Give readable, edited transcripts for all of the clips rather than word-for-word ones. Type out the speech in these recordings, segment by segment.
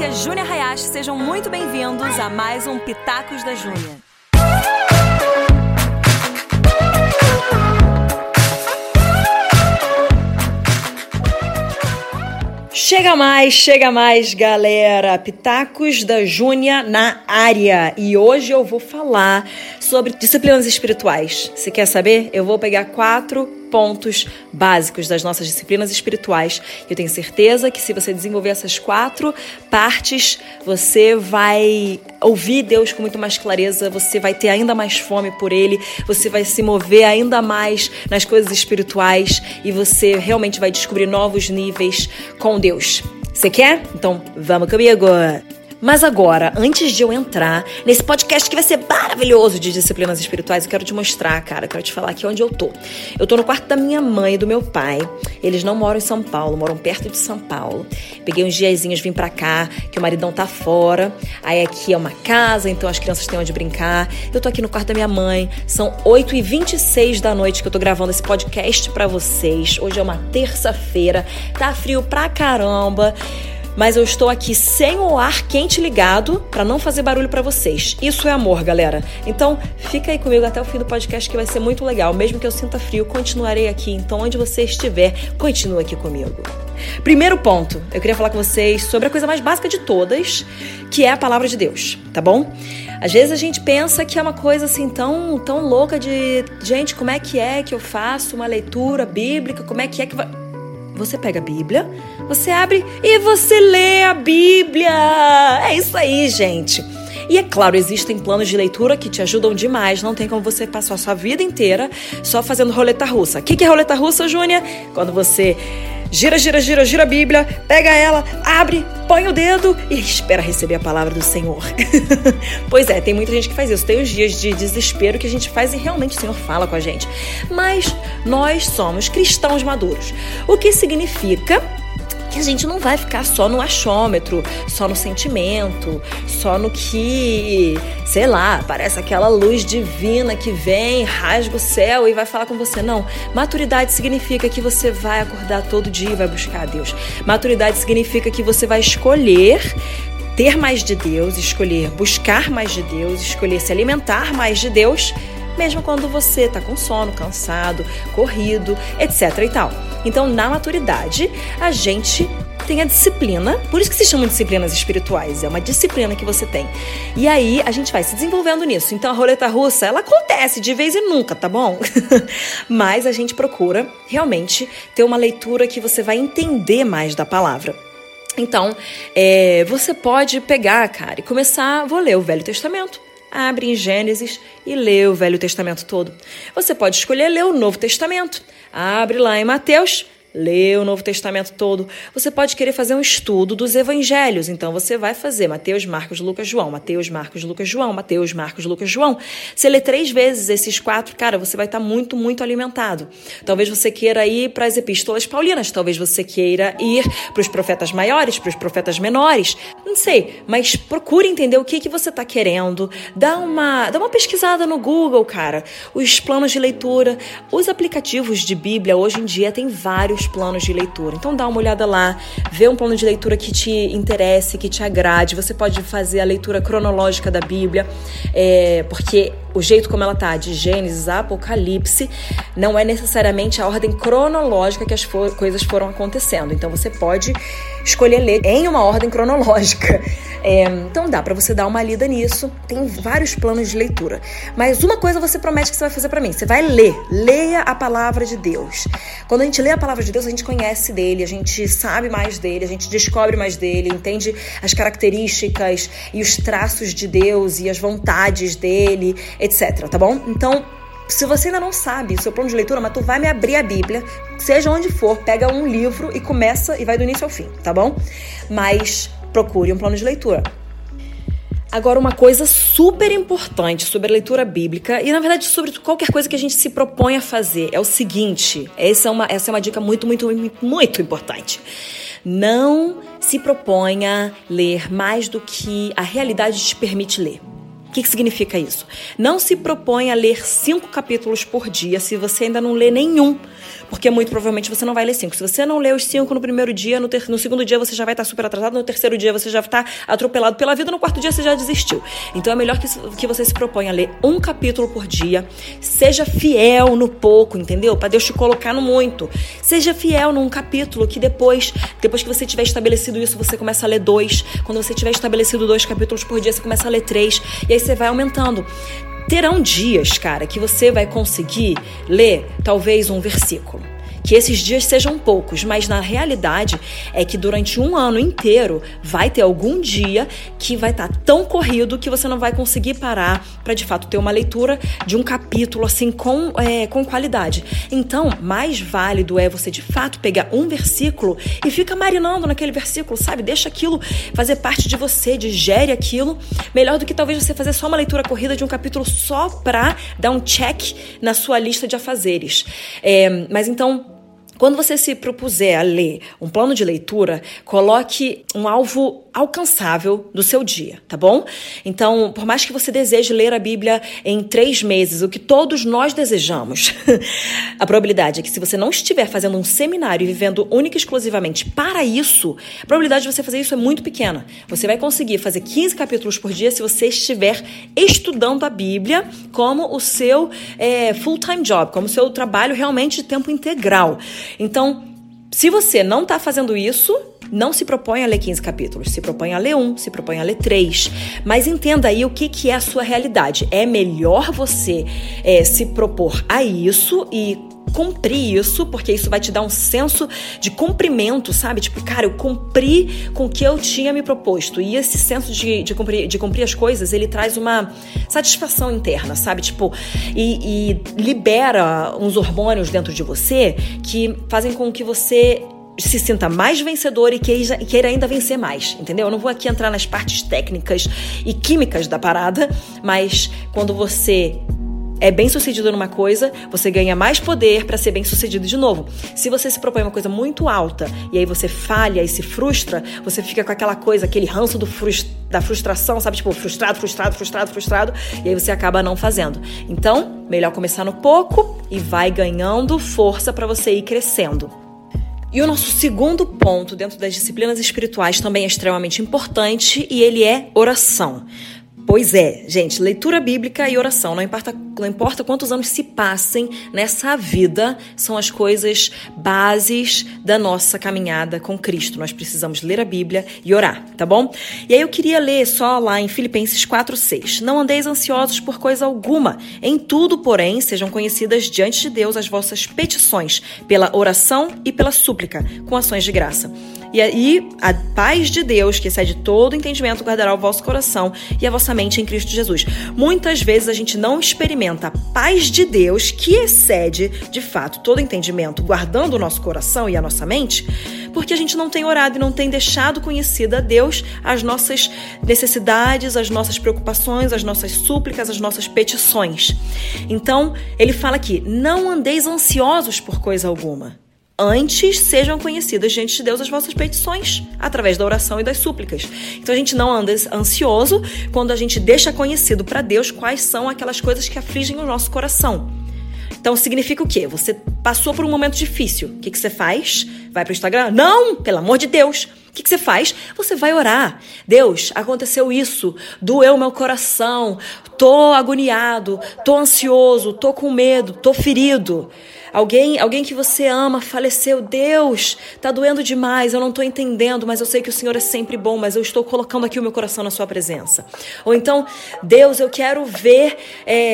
Aqui é Júnia Hayashi, sejam muito bem-vindos a mais um Pitacos da Júnia. Chega mais, galera! Pitacos da Júnia na área. E hoje eu vou falar sobre disciplinas espirituais. Você quer saber? Eu vou pegar 4 pontos básicos das nossas disciplinas espirituais. Eu tenho certeza que se você desenvolver essas 4 partes, você vai ouvir Deus com muito mais clareza, você vai ter ainda mais fome por Ele, você vai se mover ainda mais nas coisas espirituais e você realmente vai descobrir novos níveis com Deus. Você quer? Então, vamos comigo! Mas agora, antes de eu entrar nesse podcast que vai ser maravilhoso de disciplinas espirituais, eu quero te mostrar, cara, eu quero te falar aqui onde eu tô. Eu tô no quarto da minha mãe e do meu pai. Eles não moram em São Paulo, moram perto de São Paulo. Peguei uns diazinhos, vim pra cá, que o maridão tá fora. Aí aqui é uma casa, então as crianças têm onde brincar. Eu tô aqui no quarto da minha mãe, são 8h26 da noite que eu tô gravando esse podcast pra vocês. Hoje é uma terça-feira, tá frio pra caramba. Mas eu estou aqui sem o ar quente ligado para não fazer barulho para vocês. Isso é amor, galera. Então, fica aí comigo até o fim do podcast que vai ser muito legal. Mesmo que eu sinta frio, continuarei aqui. Então, onde você estiver, continua aqui comigo. Primeiro ponto, eu queria falar com vocês sobre a coisa mais básica de todas, que é a palavra de Deus, tá bom? Às vezes a gente pensa que é uma coisa assim tão louca de... Gente, como é que eu faço uma leitura bíblica? Como é que vai... Você pega a Bíblia, você abre e você lê a Bíblia. É isso aí, gente. E é claro, existem planos de leitura que te ajudam demais. Não tem como você passar a sua vida inteira só fazendo roleta russa. O que é roleta russa, Júnia? Quando você gira a Bíblia, pega ela, abre, põe o dedo e espera receber a palavra do Senhor. Pois é, tem muita gente que faz isso. Tem os dias de desespero que a gente faz e realmente o Senhor fala com a gente. Mas nós somos cristãos maduros. O que significa que a gente não vai ficar só no achômetro, só no sentimento, só no que, sei lá, parece aquela luz divina que vem, rasga o céu e vai falar com você. Não, maturidade significa que você vai acordar todo dia e vai buscar a Deus. Maturidade significa que você vai escolher ter mais de Deus, escolher buscar mais de Deus, escolher se alimentar mais de Deus, mesmo quando você está com sono, cansado, corrido, etc e tal. Então, na maturidade, a gente tem a disciplina, por isso que se chamam disciplinas espirituais, é uma disciplina que você tem. E aí, a gente vai se desenvolvendo nisso. Então, a roleta russa, ela acontece de vez e nunca, tá bom? Mas a gente procura, realmente, ter uma leitura que você vai entender mais da palavra. Então, você pode pegar, cara, e começar, vou ler o Velho Testamento. Abre em Gênesis e lê o Velho Testamento todo. Você pode escolher ler o Novo Testamento. Abre lá em Mateus, lê o Novo Testamento todo. Você pode querer fazer um estudo dos evangelhos. Então, você vai fazer Mateus, Marcos, Lucas, João. Mateus, Marcos, Lucas, João. Mateus, Marcos, Lucas, João. Você lê 3 vezes esses 4, cara, você vai estar muito alimentado. Talvez você queira ir para as epístolas paulinas. Talvez você queira ir para os profetas maiores, para os profetas menores. Não sei, mas procure entender o que você está querendo. Dá uma pesquisada no Google, cara. Os planos de leitura, os aplicativos de Bíblia, hoje em dia tem vários planos de leitura. Então dá uma olhada lá, vê um plano de leitura que te interesse, que te agrade. Você pode fazer a leitura cronológica da Bíblia, porque o jeito como ela tá, de Gênesis a Apocalipse, não é necessariamente a ordem cronológica que as coisas foram acontecendo. Então você pode escolher ler em uma ordem cronológica. Então dá pra você dar uma lida nisso. Tem vários planos de leitura. Mas uma coisa você promete que você vai fazer pra mim. Você vai ler. Leia a palavra de Deus. Quando a gente lê a palavra de Deus, a gente conhece dele, a gente sabe mais dele, a gente descobre mais dele, entende as características e os traços de Deus e as vontades dele, etc, tá bom? Então, se você ainda não sabe o seu plano de leitura, mas tu vai me abrir a Bíblia, seja onde for, pega um livro e começa e vai do início ao fim, tá bom? Mas... procure um plano de leitura. Agora, uma coisa super importante sobre a leitura bíblica e, na verdade, sobre qualquer coisa que a gente se propõe a fazer é o seguinte, essa é uma dica muito importante. Não se proponha ler mais do que a realidade te permite ler. O que significa isso? Não se proponha a ler 5 capítulos por dia se você ainda não lê nenhum, porque muito provavelmente você não vai ler 5. Se você não lê os 5 no primeiro dia, no segundo dia você já vai estar super atrasado, no terceiro dia você já está atropelado pela vida, no quarto dia você já desistiu. Então é melhor que você se proponha a ler um capítulo por dia, seja fiel no pouco, entendeu? Para Deus te colocar no muito. Seja fiel num capítulo que depois que você tiver estabelecido isso, você começa a ler 2. Quando você tiver estabelecido 2 capítulos por dia, você começa a ler 3. E aí você vai aumentando. Terão dias, cara, que você vai conseguir ler talvez um versículo. Que esses dias sejam poucos, mas na realidade é que durante um ano inteiro vai ter algum dia que vai estar tão corrido que você não vai conseguir parar para de fato ter uma leitura de um capítulo assim com qualidade. Então, mais válido é você de fato pegar um versículo e fica marinando naquele versículo, sabe? Deixa aquilo fazer parte de você, digere aquilo. Melhor do que talvez você fazer só uma leitura corrida de um capítulo só para dar um check na sua lista de afazeres. Mas então, quando você se propuser a ler um plano de leitura, coloque um alvo alcançável do seu dia, tá bom? Então, por mais que você deseje ler a Bíblia em 3 meses, o que todos nós desejamos, a probabilidade é que se você não estiver fazendo um seminário e vivendo única e exclusivamente para isso, a probabilidade de você fazer isso é muito pequena. Você vai conseguir fazer 15 capítulos por dia se você estiver estudando a Bíblia como o seu full-time job, como o seu trabalho realmente de tempo integral. Então, se você não está fazendo isso, não se propõe a ler 15 capítulos, se propõe a ler 1, se propõe a ler 3. Mas entenda aí o que é a sua realidade. É melhor você se propor a isso e cumprir isso, porque isso vai te dar um senso de cumprimento, sabe? Tipo, cara, eu cumpri com o que eu tinha me proposto. E esse senso de cumprir as coisas, ele traz uma satisfação interna, sabe? Tipo, e libera uns hormônios dentro de você que fazem com que você se sinta mais vencedor e queira ainda vencer mais, entendeu? Eu não vou aqui entrar nas partes técnicas e químicas da parada, mas quando você é bem-sucedido numa coisa, você ganha mais poder para ser bem-sucedido de novo. Se você se propõe uma coisa muito alta e aí você falha e se frustra, você fica com aquela coisa, aquele ranço da frustração, sabe? Tipo, frustrado, e aí você acaba não fazendo. Então, melhor começar no pouco e vai ganhando força para você ir crescendo. E o nosso segundo ponto dentro das disciplinas espirituais também é extremamente importante e ele é oração. Pois é, gente, leitura bíblica e oração, não importa quantos anos se passem nessa vida, são as coisas bases da nossa caminhada com Cristo. Nós precisamos ler a Bíblia e orar, tá bom? E aí eu queria ler só lá em Filipenses 4:6. Não andeis ansiosos por coisa alguma, em tudo, porém, sejam conhecidas diante de Deus as vossas petições, pela oração e pela súplica, com ações de graça. E aí a paz de Deus, que excede todo entendimento, guardará o vosso coração e a vossa mente em Cristo Jesus. Muitas vezes a gente não experimenta a paz de Deus, que excede, de fato, todo entendimento, guardando o nosso coração e a nossa mente, porque a gente não tem orado e não tem deixado conhecida a Deus as nossas necessidades, as nossas preocupações, as nossas súplicas, as nossas petições. Então, ele fala aqui, não andeis ansiosos por coisa alguma. Antes sejam conhecidas diante de Deus as vossas petições, através da oração e das súplicas. Então a gente não anda ansioso quando a gente deixa conhecido para Deus quais são aquelas coisas que afligem o nosso coração. Então significa o quê? Você passou por um momento difícil. O que você faz? Vai pro Instagram? Não! Pelo amor de Deus! O que você faz? Você vai orar. Deus, aconteceu isso, doeu meu coração, tô agoniado, tô ansioso, tô com medo, tô ferido. Alguém que você ama faleceu. Deus, tá doendo demais, eu não tô entendendo, mas eu sei que o Senhor é sempre bom, mas eu estou colocando aqui o meu coração na sua presença. Ou então, Deus, eu quero ver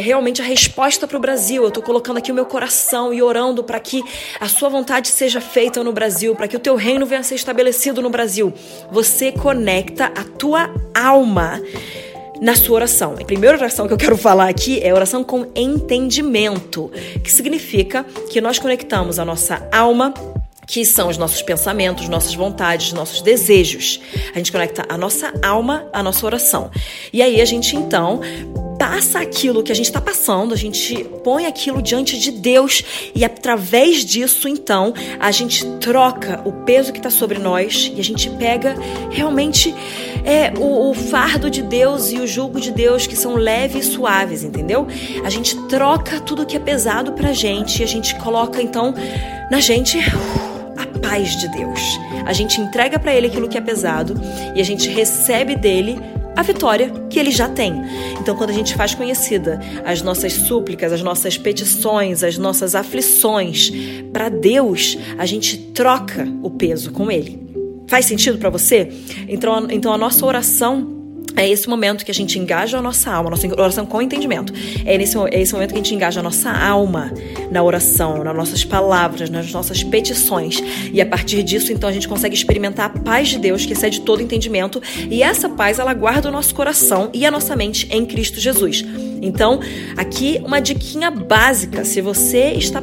realmente a resposta pro Brasil, eu tô colocando aqui o meu coração e orando para que a sua vontade seja feita no Brasil, para que o teu reino venha a ser estabelecido no Brasil. Você conecta a tua alma na sua oração. A primeira oração que eu quero falar aqui é oração com entendimento, que significa que nós conectamos a nossa alma, que são os nossos pensamentos, nossas vontades, nossos desejos. A gente conecta a nossa alma à nossa oração. E aí a gente, então, passa aquilo que a gente está passando, a gente põe aquilo diante de Deus e através disso, então, a gente troca o peso que está sobre nós e a gente pega realmente o fardo de Deus e o jugo de Deus que são leves e suaves, entendeu? A gente troca tudo que é pesado pra gente e a gente coloca, então, na gente a paz de Deus. A gente entrega pra Ele aquilo que é pesado e a gente recebe dEle a vitória que Ele já tem. Então, quando a gente faz conhecida as nossas súplicas, as nossas petições, as nossas aflições para Deus, a gente troca o peso com Ele. Faz sentido para você? Então, a nossa oração é esse momento que a gente engaja a nossa alma, a nossa oração com entendimento. É esse momento que a gente engaja a nossa alma na oração, nas nossas palavras, nas nossas petições. E a partir disso, então, a gente consegue experimentar a paz de Deus, que excede todo entendimento. E essa paz, ela guarda o nosso coração e a nossa mente em Cristo Jesus. Então, aqui uma diquinha básica. Se você está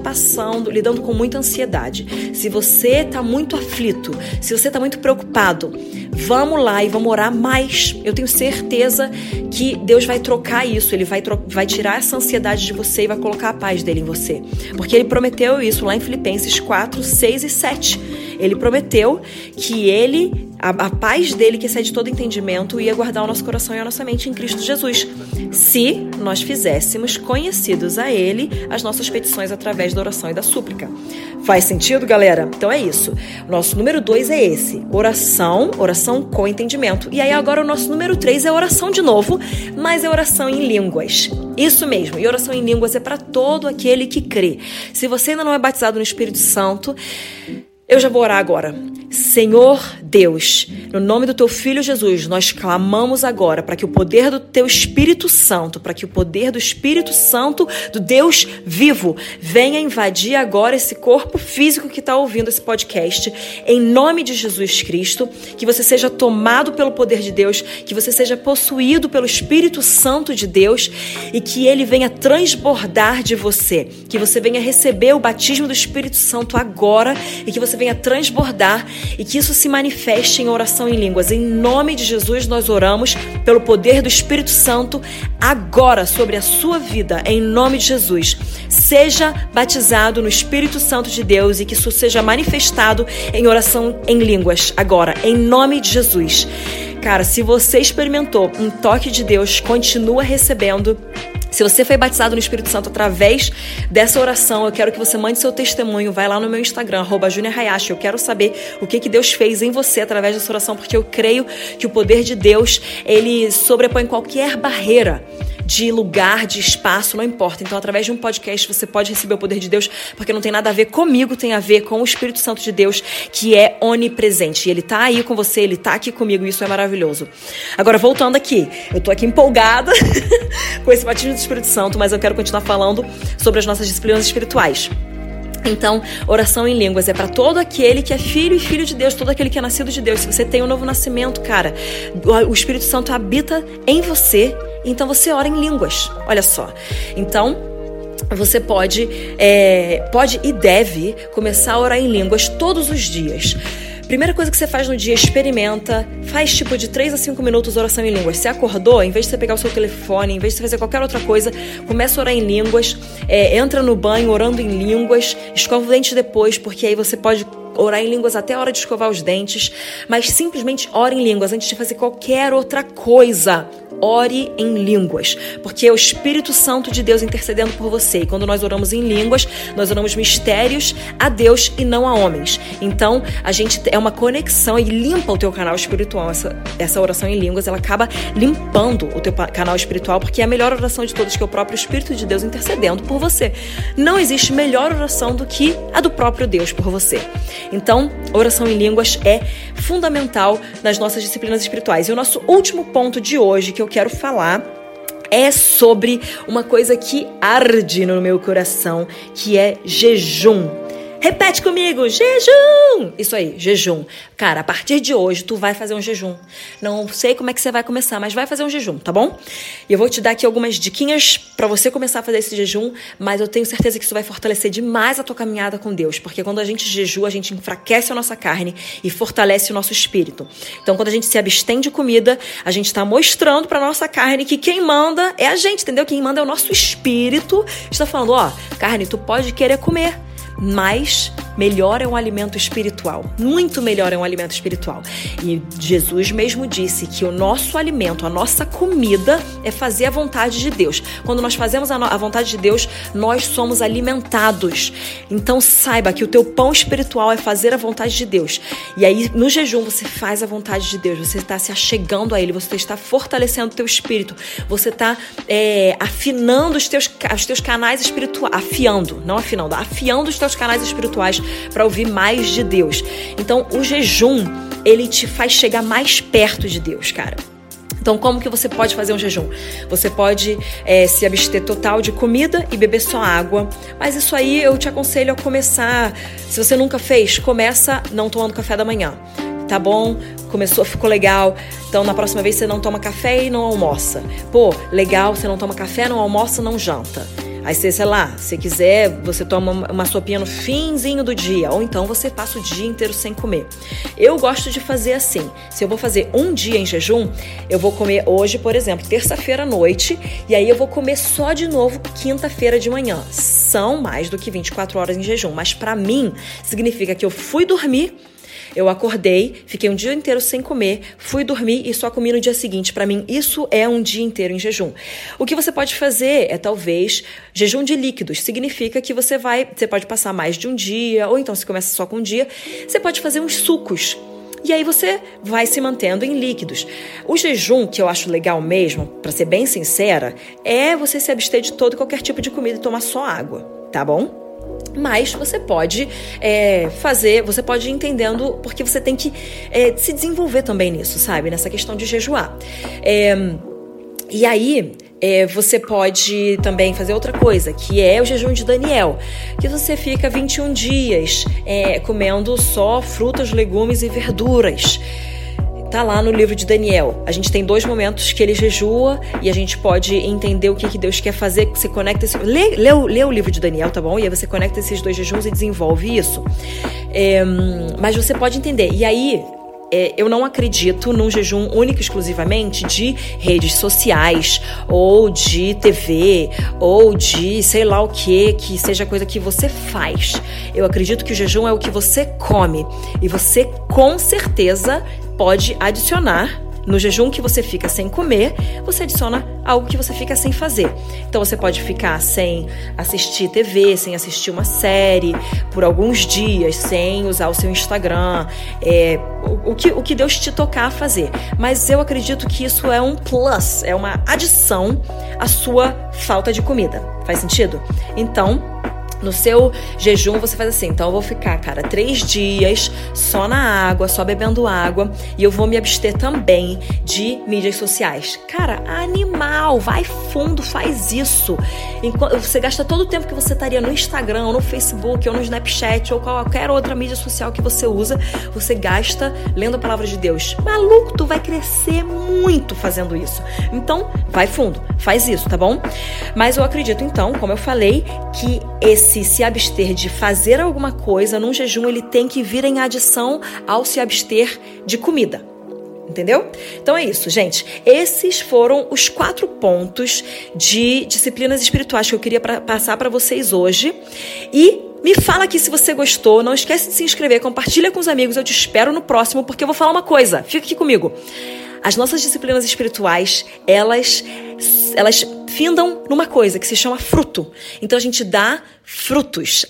lidando com muita ansiedade, se você está muito aflito, se você está muito preocupado, vamos lá e vamos orar mais. Eu tenho certeza que Deus vai trocar isso. Ele vai tirar essa ansiedade de você e vai colocar a paz dele em você. Porque ele prometeu isso lá em Filipenses 4, 6 e 7. Ele prometeu que a paz dele, que excede todo entendimento, ia guardar o nosso coração e a nossa mente em Cristo Jesus, se nós fizéssemos conhecidos a ele as nossas petições através da oração e da súplica. Faz sentido, galera? Então é isso. Nosso número 2 é esse. Oração com entendimento. E aí agora o nosso número 3 é oração de novo, mas é oração em línguas. Isso mesmo, e oração em línguas é para todo aquele que crê. Se você ainda não é batizado no Espírito Santo, eu já vou orar agora. Senhor Deus, no nome do Teu Filho Jesus, nós clamamos agora para que o poder do Teu Espírito Santo, do Deus vivo, venha invadir agora esse corpo físico que está ouvindo esse podcast, em nome de Jesus Cristo, que você seja tomado pelo poder de Deus, que você seja possuído pelo Espírito Santo de Deus e que Ele venha transbordar de você, que você venha receber o batismo do Espírito Santo agora e que você venha transbordar e que isso se manifeste em oração em línguas. Em nome de Jesus nós oramos pelo poder do Espírito Santo agora sobre a sua vida, em nome de Jesus. Seja batizado no Espírito Santo de Deus e que isso seja manifestado em oração em línguas agora, em nome de Jesus. Cara, se você experimentou um toque de Deus, continua recebendo. Se você foi batizado no Espírito Santo através dessa oração, eu quero que você mande seu testemunho. Vai lá no meu Instagram, @JúniaHayashi. Eu quero saber o que Deus fez em você através dessa oração, porque eu creio que o poder de Deus, ele sobrepõe qualquer barreira de lugar, de espaço, não importa. Então, através de um podcast, você pode receber o poder de Deus, porque não tem nada a ver comigo, tem a ver com o Espírito Santo de Deus, que é onipresente. E ele tá aí com você, ele tá aqui comigo, e isso é maravilhoso. Agora, voltando aqui, eu tô aqui empolgada com esse batismo do Espírito Santo, mas eu quero continuar falando sobre as nossas disciplinas espirituais. Então, oração em línguas é para todo aquele que é filho e filho de Deus, todo aquele que é nascido de Deus. Se você tem um novo nascimento, cara, o Espírito Santo habita em você, então você ora em línguas. Olha só. Então, você pode e deve começar a orar em línguas todos os dias. Primeira coisa que você faz no dia, experimenta, faz tipo de 3 a 5 minutos oração em línguas. Você acordou, em vez de você pegar o seu telefone, em vez de você fazer qualquer outra coisa, começa a orar em línguas, entra no banho orando em línguas, escova o dente depois, porque aí você pode orar em línguas até a hora de escovar os dentes, mas simplesmente ora em línguas antes de fazer qualquer outra coisa. Ore em línguas, porque é o Espírito Santo de Deus intercedendo por você. E quando nós oramos em línguas, nós oramos mistérios a Deus e não a homens. Então, a gente é uma conexão e limpa o teu canal espiritual. Essa oração em línguas, ela acaba limpando o teu canal espiritual, porque é a melhor oração de todas, que é o próprio Espírito de Deus intercedendo por você. Não existe melhor oração do que a do próprio Deus por você. Então, oração em línguas é fundamental nas nossas disciplinas espirituais. E o nosso último ponto de hoje, que eu quero falar, é sobre uma coisa que arde no meu coração, que é jejum. Repete comigo, jejum. Isso aí, jejum. Cara, a partir de hoje, tu vai fazer um jejum. Não sei como é que você vai começar, mas vai fazer um jejum, tá bom? E eu vou te dar aqui algumas diquinhas pra você começar a fazer esse jejum, mas eu tenho certeza que isso vai fortalecer demais a tua caminhada com Deus, porque quando a gente jejua, a gente enfraquece a nossa carne e fortalece o nosso espírito. Então, quando a gente se abstém de comida, a gente tá mostrando pra nossa carne que quem manda é a gente, entendeu? Quem manda é o nosso espírito. Está falando, ó, carne, tu pode querer comer, mas melhor é um alimento espiritual. Muito melhor é um alimento espiritual. E Jesus mesmo disse que o nosso alimento, a nossa comida, é fazer a vontade de Deus. Quando nós fazemos a vontade de Deus, nós somos alimentados. Então saiba que o teu pão espiritual é fazer a vontade de Deus. E aí no jejum você faz a vontade de Deus. Você está se achegando a Ele. Você está fortalecendo o teu espírito. Você está afinando os teus canais espirituais. Afiando, não afinando. Afiando os teus canais espirituais para ouvir mais de Deus. Então, o jejum, ele te faz chegar mais perto de Deus, cara. Então, como que você pode fazer um jejum? Você pode se abster total de comida e beber só água. Mas isso aí, eu te aconselho a começar. Se você nunca fez, começa não tomando café da manhã. Tá bom? Começou, ficou legal. Então, na próxima vez, você não toma café e não almoça. Pô, legal, você não toma café, não almoça, não janta. Aí você, sei lá, se quiser, você toma uma sopinha no finzinho do dia. Ou então você passa o dia inteiro sem comer. Eu gosto de fazer assim. Se eu vou fazer um dia em jejum, eu vou comer hoje, por exemplo, terça-feira à noite. E aí eu vou comer só de novo quinta-feira de manhã. São mais do que 24 horas em jejum. Mas pra mim, significa que eu fui dormir, eu acordei, fiquei um dia inteiro sem comer, fui dormir e só comi no dia seguinte. Pra mim, isso é um dia inteiro em jejum. O que você pode fazer é, talvez, jejum de líquidos. Significa que você pode passar mais de um dia, ou então se começa só com um dia, você pode fazer uns sucos. E aí você vai se mantendo em líquidos. O jejum que eu acho legal mesmo, pra ser bem sincera, é você se abster de todo e qualquer tipo de comida e tomar só água, tá bom? Mas você pode você pode ir entendendo, porque você tem que se desenvolver também nisso, sabe? Nessa questão de jejuar. E aí, você pode também fazer outra coisa, que é o jejum de Daniel, que você fica 21 dias comendo só frutas, legumes e verduras. Tá lá no livro de Daniel. A gente tem dois momentos que ele jejua e a gente pode entender o que Deus quer fazer. Você conecta esse... Lê o livro de Daniel, tá bom? E aí você conecta esses dois jejuns e desenvolve isso. Mas você pode entender. E aí... eu não acredito num jejum único exclusivamente de redes sociais ou de TV ou de sei lá o que seja coisa que você faz. Eu acredito que o jejum é o que você come e você com certeza pode adicionar. No jejum que você fica sem comer, você adiciona algo que você fica sem fazer. Então você pode ficar sem assistir TV, sem assistir uma série por alguns dias, sem usar o seu Instagram, o que Deus te tocar a fazer. Mas eu acredito que isso é um plus, é uma adição à sua falta de comida. Faz sentido? Então, no seu jejum você faz assim, então eu vou ficar, cara, 3 dias só na água, só bebendo água e eu vou me abster também de mídias sociais. Cara, animal, vai fundo, faz isso. Você gasta todo o tempo que você estaria no Instagram, ou no Facebook, ou no Snapchat, ou qualquer outra mídia social que você usa, você gasta lendo a palavra de Deus. Maluco, tu vai crescer muito fazendo isso. Então, vai fundo, faz isso, tá bom? Mas eu acredito, então, como eu falei, que se abster de fazer alguma coisa num jejum, ele tem que vir em adição ao se abster de comida. Entendeu? Então é isso, gente. Esses foram os 4 pontos de disciplinas espirituais que eu queria passar para vocês hoje. E me fala aqui se você gostou. Não esquece de se inscrever, compartilha com os amigos. Eu te espero no próximo, porque eu vou falar uma coisa. Fica aqui comigo. As nossas disciplinas espirituais, elas findam numa coisa que se chama fruto. Então a gente dá frutos.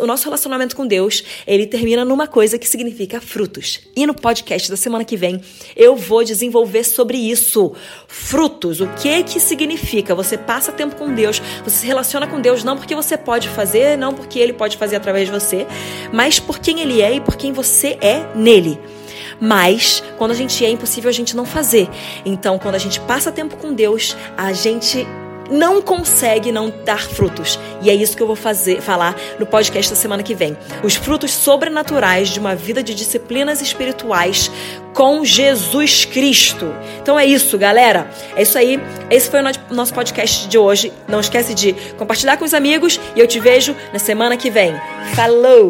O nosso relacionamento com Deus, ele termina numa coisa que significa frutos. E no podcast da semana que vem, eu vou desenvolver sobre isso. Frutos, o que significa? Você passa tempo com Deus, você se relaciona com Deus, não porque você pode fazer, não porque Ele pode fazer através de você, mas por quem Ele é e por quem você é nele. Mas, quando a gente é impossível, a gente não fazer. Então, quando a gente passa tempo com Deus, a gente não consegue não dar frutos. E é isso que eu vou falar no podcast da semana que vem. Os frutos sobrenaturais de uma vida de disciplinas espirituais com Jesus Cristo. Então é isso, galera. É isso aí. Esse foi o nosso podcast de hoje. Não esquece de compartilhar com os amigos e eu te vejo na semana que vem. Falou!